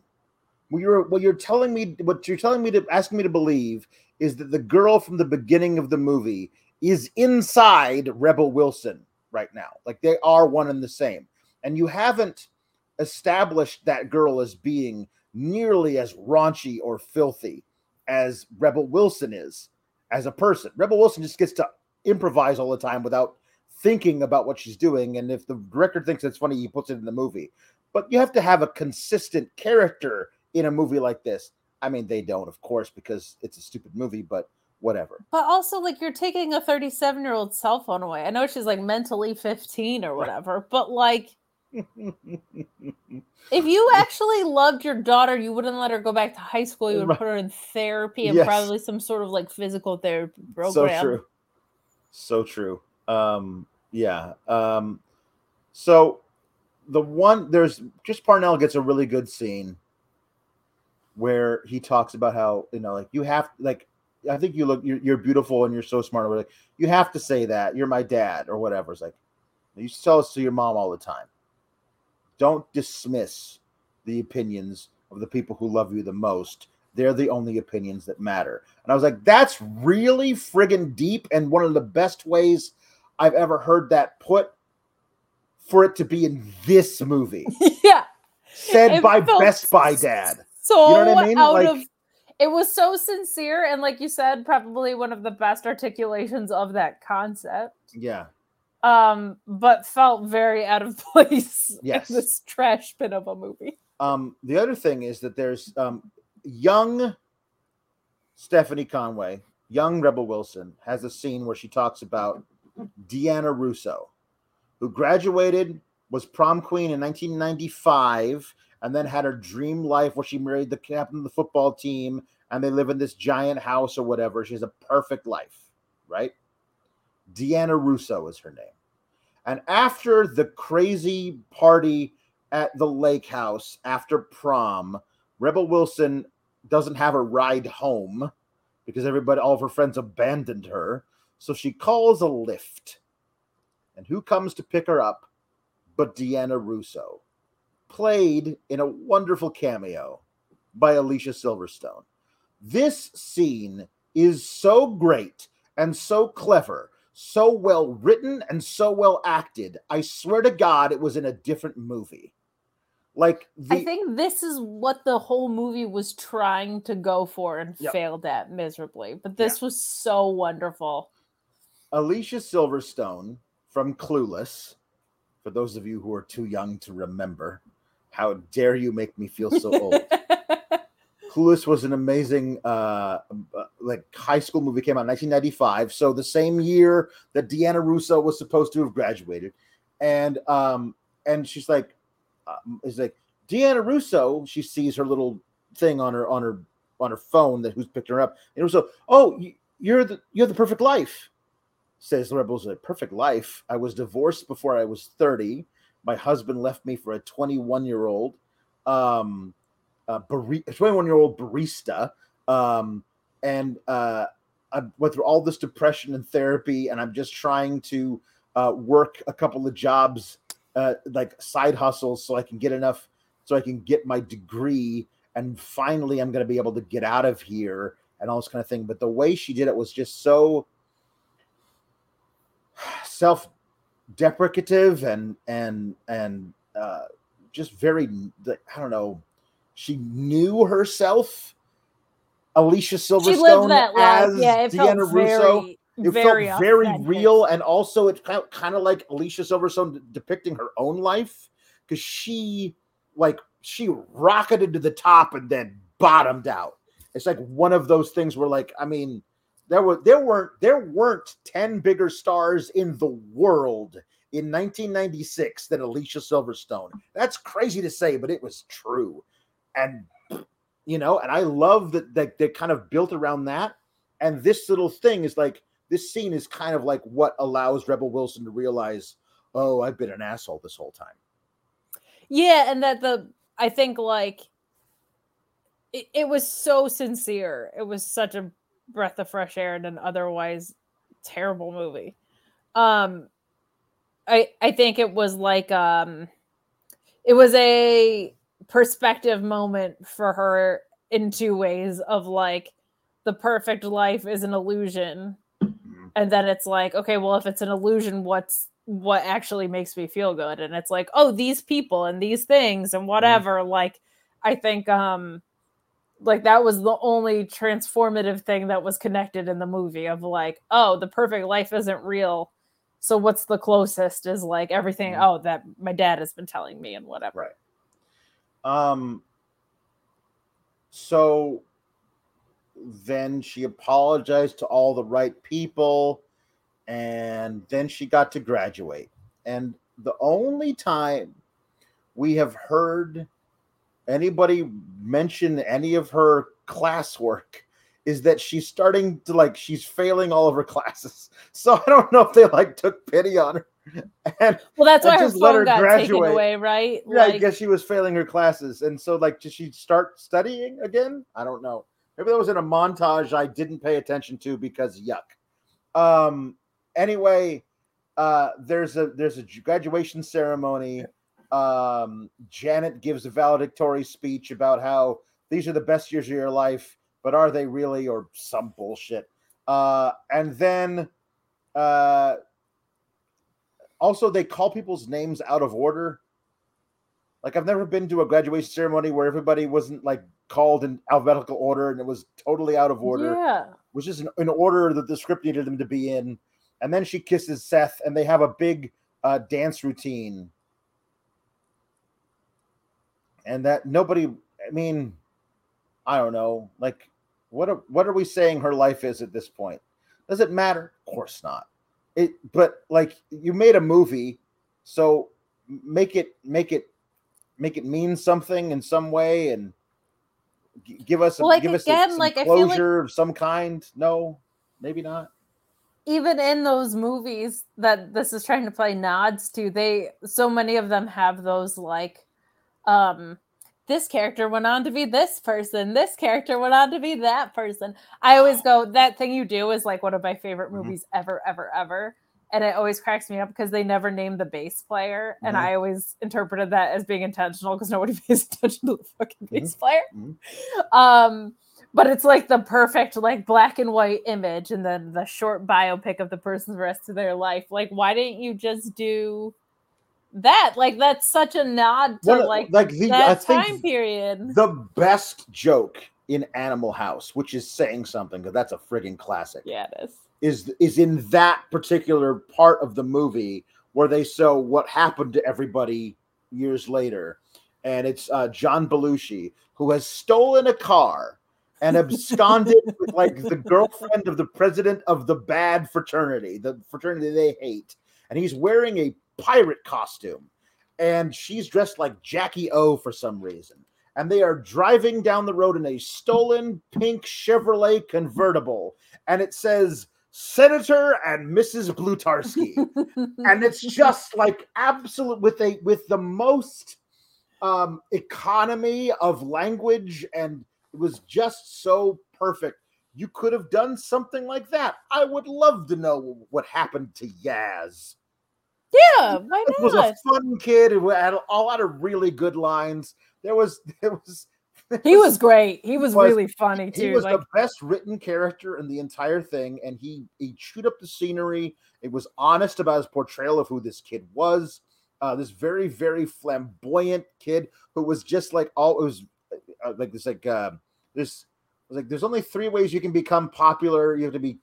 What you're asking me to believe is that the girl from the beginning of the movie is inside Rebel Wilson right now. Like, they are one and the same. And you haven't established that girl as being nearly as raunchy or filthy as Rebel Wilson is as a person. Rebel Wilson just gets to improvise all the time without thinking about what she's doing. And if the director thinks it's funny, he puts it in the movie. But you have to have a consistent character in a movie like this. I mean, they don't, of course, because it's a stupid movie, but whatever. But also, like, you're taking a 37-year-old's cell phone away. I know she's, like, mentally 15 or whatever, but, like, if you actually loved your daughter, you wouldn't let her go back to high school. You would put her in therapy and probably some sort of like physical therapy program. So true. So Chris Parnell gets a really good scene where he talks about how, you know, like, you have, like, I think you're beautiful and you're so smart. We're like, you have to say that. You're my dad or whatever. It's like, you used to tell us to your mom all the time. Don't dismiss the opinions of the people who love you the most. They're the only opinions that matter. And I was like, that's really friggin' deep, and one of the best ways I've ever heard that put, for it to be in this movie. Yeah. Said by Best Buy dad. So, you know what I mean? It was so sincere, and like you said, probably one of the best articulations of that concept. Yeah. But felt very out of place in this trash bin of a movie. The other thing is that there's young Stephanie Conway, young Rebel Wilson, has a scene where she talks about Deanna Russo, who graduated, was prom queen in 1995, and then had her dream life where she married the captain of the football team, and they live in this giant house or whatever. She has a perfect life, right? Deanna Russo is her name. And after the crazy party at the lake house, after prom, Rebel Wilson doesn't have a ride home because all of her friends abandoned her. So she calls a Lyft. And who comes to pick her up but Deanna Russo, played in a wonderful cameo by Alicia Silverstone. This scene is so great and so clever, so well written and so well acted. I swear to God, it was in a different movie. Like, I think this is what the whole movie was trying to go for and failed at miserably. But this was so wonderful. Alicia Silverstone from Clueless. For those of you who are too young to remember, how dare you make me feel so old? Clueless was an amazing high school movie. Came out in 1995, so the same year that Deanna Russo was supposed to have graduated. And she's like, Deanna Russo. She sees her little thing on her phone that who's picking her up. And Russo, oh, you have the perfect life, says the Rebels. Like, perfect life. I was divorced before I was 30. My husband left me for a 21-year-old. a 21-year-old barista, and I went through all this depression and therapy, and I'm just trying to work a couple of jobs, like side hustles, so I can get my degree, and finally I'm going to be able to get out of here and all this kind of thing. But the way she did it was just so self-deprecative and just very, I don't know, she knew herself. Alicia Silverstone, she lived that life. As yeah, Deanna Russo. It felt very real, and also it felt kind of like Alicia Silverstone depicting her own life, because she rocketed to the top and then bottomed out. It's like one of those things where, like, I mean, there weren't 10 bigger stars in the world in 1996 than Alicia Silverstone. That's crazy to say, but it was true. And you know, and I love that they kind of built around that. And this little thing is like, this scene is kind of like what allows Rebel Wilson to realize, oh, I've been an asshole this whole time. Yeah, and I think, like, it was so sincere. It was such a breath of fresh air in an otherwise terrible movie. I think it was like, it was a perspective moment for her in two ways of, like, the perfect life is an illusion. Mm-hmm. And then it's like, okay, well, if it's an illusion, what actually makes me feel good? And it's like, oh, these people and these things and whatever. Mm-hmm. Like, I think, like, that was the only transformative thing that was connected in the movie of, like, oh, the perfect life isn't real. So what's the closest is, like, everything. Mm-hmm. Oh, that my dad has been telling me and whatever. Right. So then she apologized to all the right people, and then she got to graduate. And the only time we have heard anybody mention any of her classwork is that she's starting to, like, she's failing all of her classes. So I don't know if they, like, took pity on her. And, well, that's why her phone got taken away, right? Yeah, like, I guess she was failing her classes, and so, like, did she start studying again? I don't know. Maybe that was in a montage I didn't pay attention to because yuck. Anyway, there's a graduation ceremony. Janet gives a valedictory speech about how these are the best years of your life, but are they really, or some bullshit? And then. Also, they call people's names out of order. Like, I've never been to a graduation ceremony where everybody wasn't, like, called in alphabetical order, and it was totally out of order. Yeah. It was just an order that the script needed them to be in. And then she kisses Seth, and they have a big dance routine. And that nobody, I mean, I don't know. Like, what are we saying her life is at this point? Does it matter? Of course not. But like, you made a movie, so make it mean something in some way, and give us some closure of some kind. No, maybe not. Even in those movies that this is trying to play nods to, so many of them have those, like, this character went on to be this person. This character went on to be that person. I always go, that thing you do is, like, one of my favorite movies ever, ever, ever. And it always cracks me up because they never named the bass player. And I always interpreted that as being intentional because nobody pays attention to the fucking bass player. Mm-hmm. But it's, like, the perfect, like, black and white image. And then the short biopic of the person's rest of their life. Like, why didn't you just do... that, like, that's such a nod to time period. The best joke in Animal House, which is saying something, because that's a friggin' classic. Yeah, it is. Is in that particular part of the movie where they show what happened to everybody years later, and it's John Belushi, who has stolen a car and absconded with, like, the girlfriend of the president of the bad fraternity, the fraternity they hate, and he's wearing a pirate costume, and she's dressed like Jackie O for some reason, and they are driving down the road in a stolen pink Chevrolet convertible, and it says Senator and Mrs. Blutarski. And it's just, like, absolute, with the most economy of language, and it was just so perfect. You could have done something like that. I would love to know what happened to Yaz. Yeah, why not? He was a fun kid. It had a lot of really good lines. He was great. He was really funny too. He was the best written character in the entire thing, and he chewed up the scenery. It was honest about his portrayal of who this kid was. This very, very flamboyant kid who was just like all it was like this like this. Like, there's only three ways you can become popular. You have to be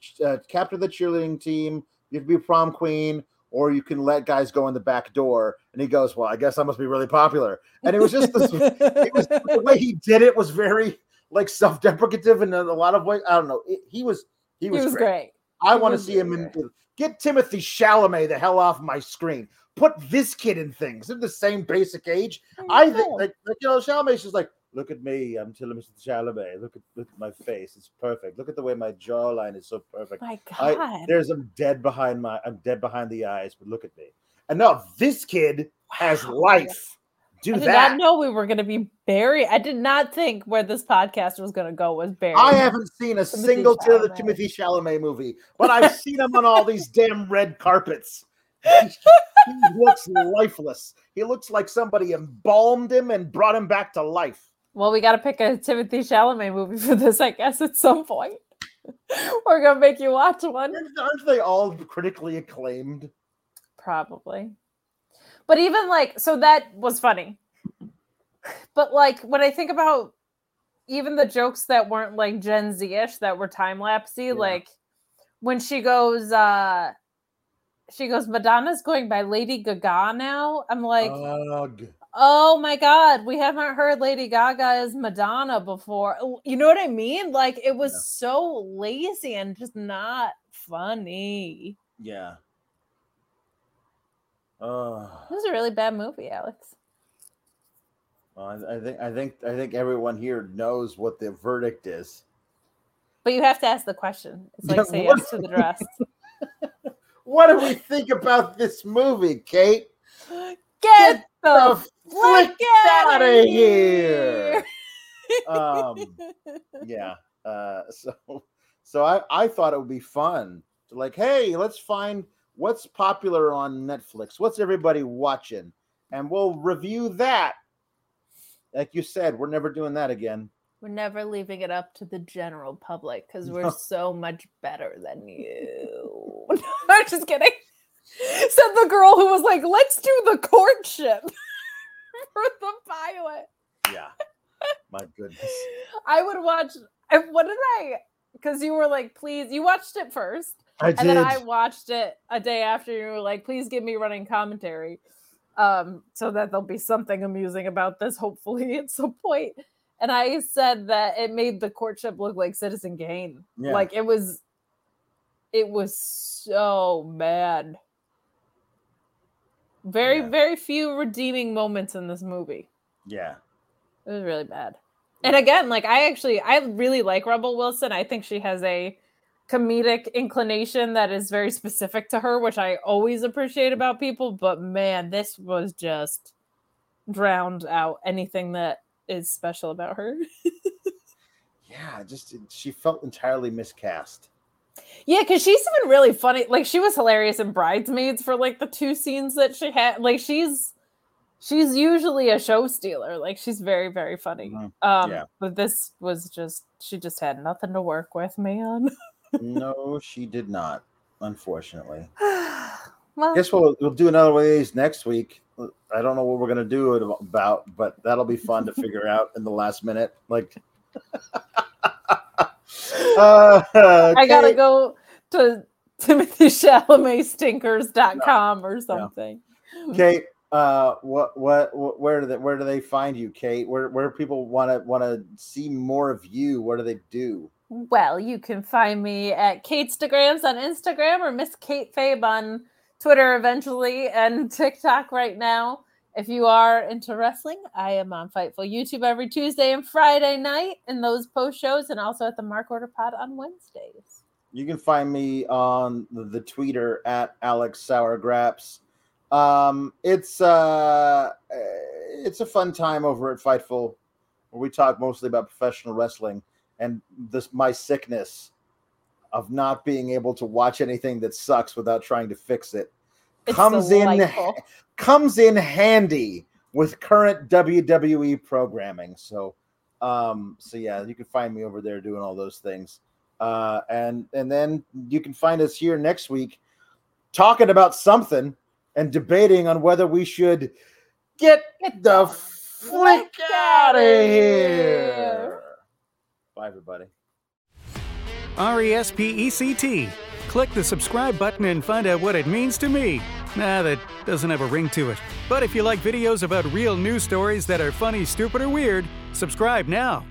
captain of the cheerleading team, you have to be prom queen, or you can let guys go in the back door. And he goes, well, I guess I must be really popular. And it was just this, it was, the way he did it was very like self-deprecative in a lot of ways. I don't know. He was great. I want to see him in, get Timothée Chalamet the hell off my screen. Put this kid in things. They're the same basic age. I think like you know, Chalamet's just like, look at me, I'm Timothée Chalamet. Look at my face, it's perfect. Look at the way my jawline is so perfect. My God, I'm dead behind the eyes, but look at me. And now this kid has life. I did not know we were going to be buried. I did not think where this podcast was going to go was buried. I haven't seen a single Timothée Chalamet movie, but I've seen him on all these damn red carpets. He looks lifeless. He looks like somebody embalmed him and brought him back to life. Well, we got to pick a Timothée Chalamet movie for this, I guess, at some point. We're going to make you watch one. Aren't they all critically acclaimed? Probably. But even like, so that was funny. But like, when I think about even the jokes that weren't like Gen Z-ish, that were time-lapsey, like when she goes, Madonna's going by Lady Gaga now. I'm like, oh my God, we haven't heard Lady Gaga as Madonna before. You know what I mean? Like, it was so lazy and just not funny. Yeah. It was a really bad movie, Alex. I think everyone here knows what the verdict is. But you have to ask the question. It's like say yes to the dress. What do we think about this movie, Kate? Get the flick outta here! So I thought it would be fun to like, hey, let's find what's popular on Netflix. What's everybody watching? And we'll review that. Like you said, we're never doing that again. We're never leaving it up to the general public because we're so much better than you. I'm just kidding. Said the girl who was like, let's do the courtship for the pilot. Yeah. My goodness. I would watch. What did I? Because you were like, please. You watched it first. I did. And then I watched it a day after. You were like, please give me running commentary so that there'll be something amusing about this, hopefully, at some point. And I said that it made the courtship look like Citizen Kane. Yeah. Like it was so mad. Very few redeeming moments in this movie. Yeah. It was really bad. And again, like I really like Rebel Wilson. I think she has a comedic inclination that is very specific to her, which I always appreciate about people. But man, this was just drowned out anything that is special about her. She felt entirely miscast. Yeah, because she's even really funny. Like, she was hilarious in Bridesmaids for like the two scenes that she had. Like, she's usually a show stealer. Like, she's very, very funny. Mm-hmm. But this was just, she just had nothing to work with, man. No, she did not, unfortunately. Well, guess what? We'll do another one of these next week. I don't know what we're gonna do it about, but that'll be fun to figure out in the last minute. Like, okay. I gotta go to TimothéeChalametStinkers.com or something. Yeah. Kate, where do they find you, Kate? Where do people wanna see more of you? What do they do? Well, you can find me at Katestagrams on Instagram or Miss Kate Fabe on Twitter eventually, and TikTok right now. If you are into wrestling, I am on Fightful YouTube every Tuesday and Friday night in those post shows, and also at the Mark Order Pod on Wednesdays. You can find me on the Twitter at Alex Sourgraps. It's it's a fun time over at Fightful, where we talk mostly about professional wrestling and my sickness of not being able to watch anything that sucks without trying to fix it. Comes in handy with current WWE programming. So yeah, you can find me over there doing all those things. And then you can find us here next week talking about something and debating on whether we should get the flick out of here. Bye, everybody. RESPECT. Click the subscribe button and find out what it means to me. Nah, that doesn't have a ring to it. But if you like videos about real news stories that are funny, stupid, or weird, subscribe now.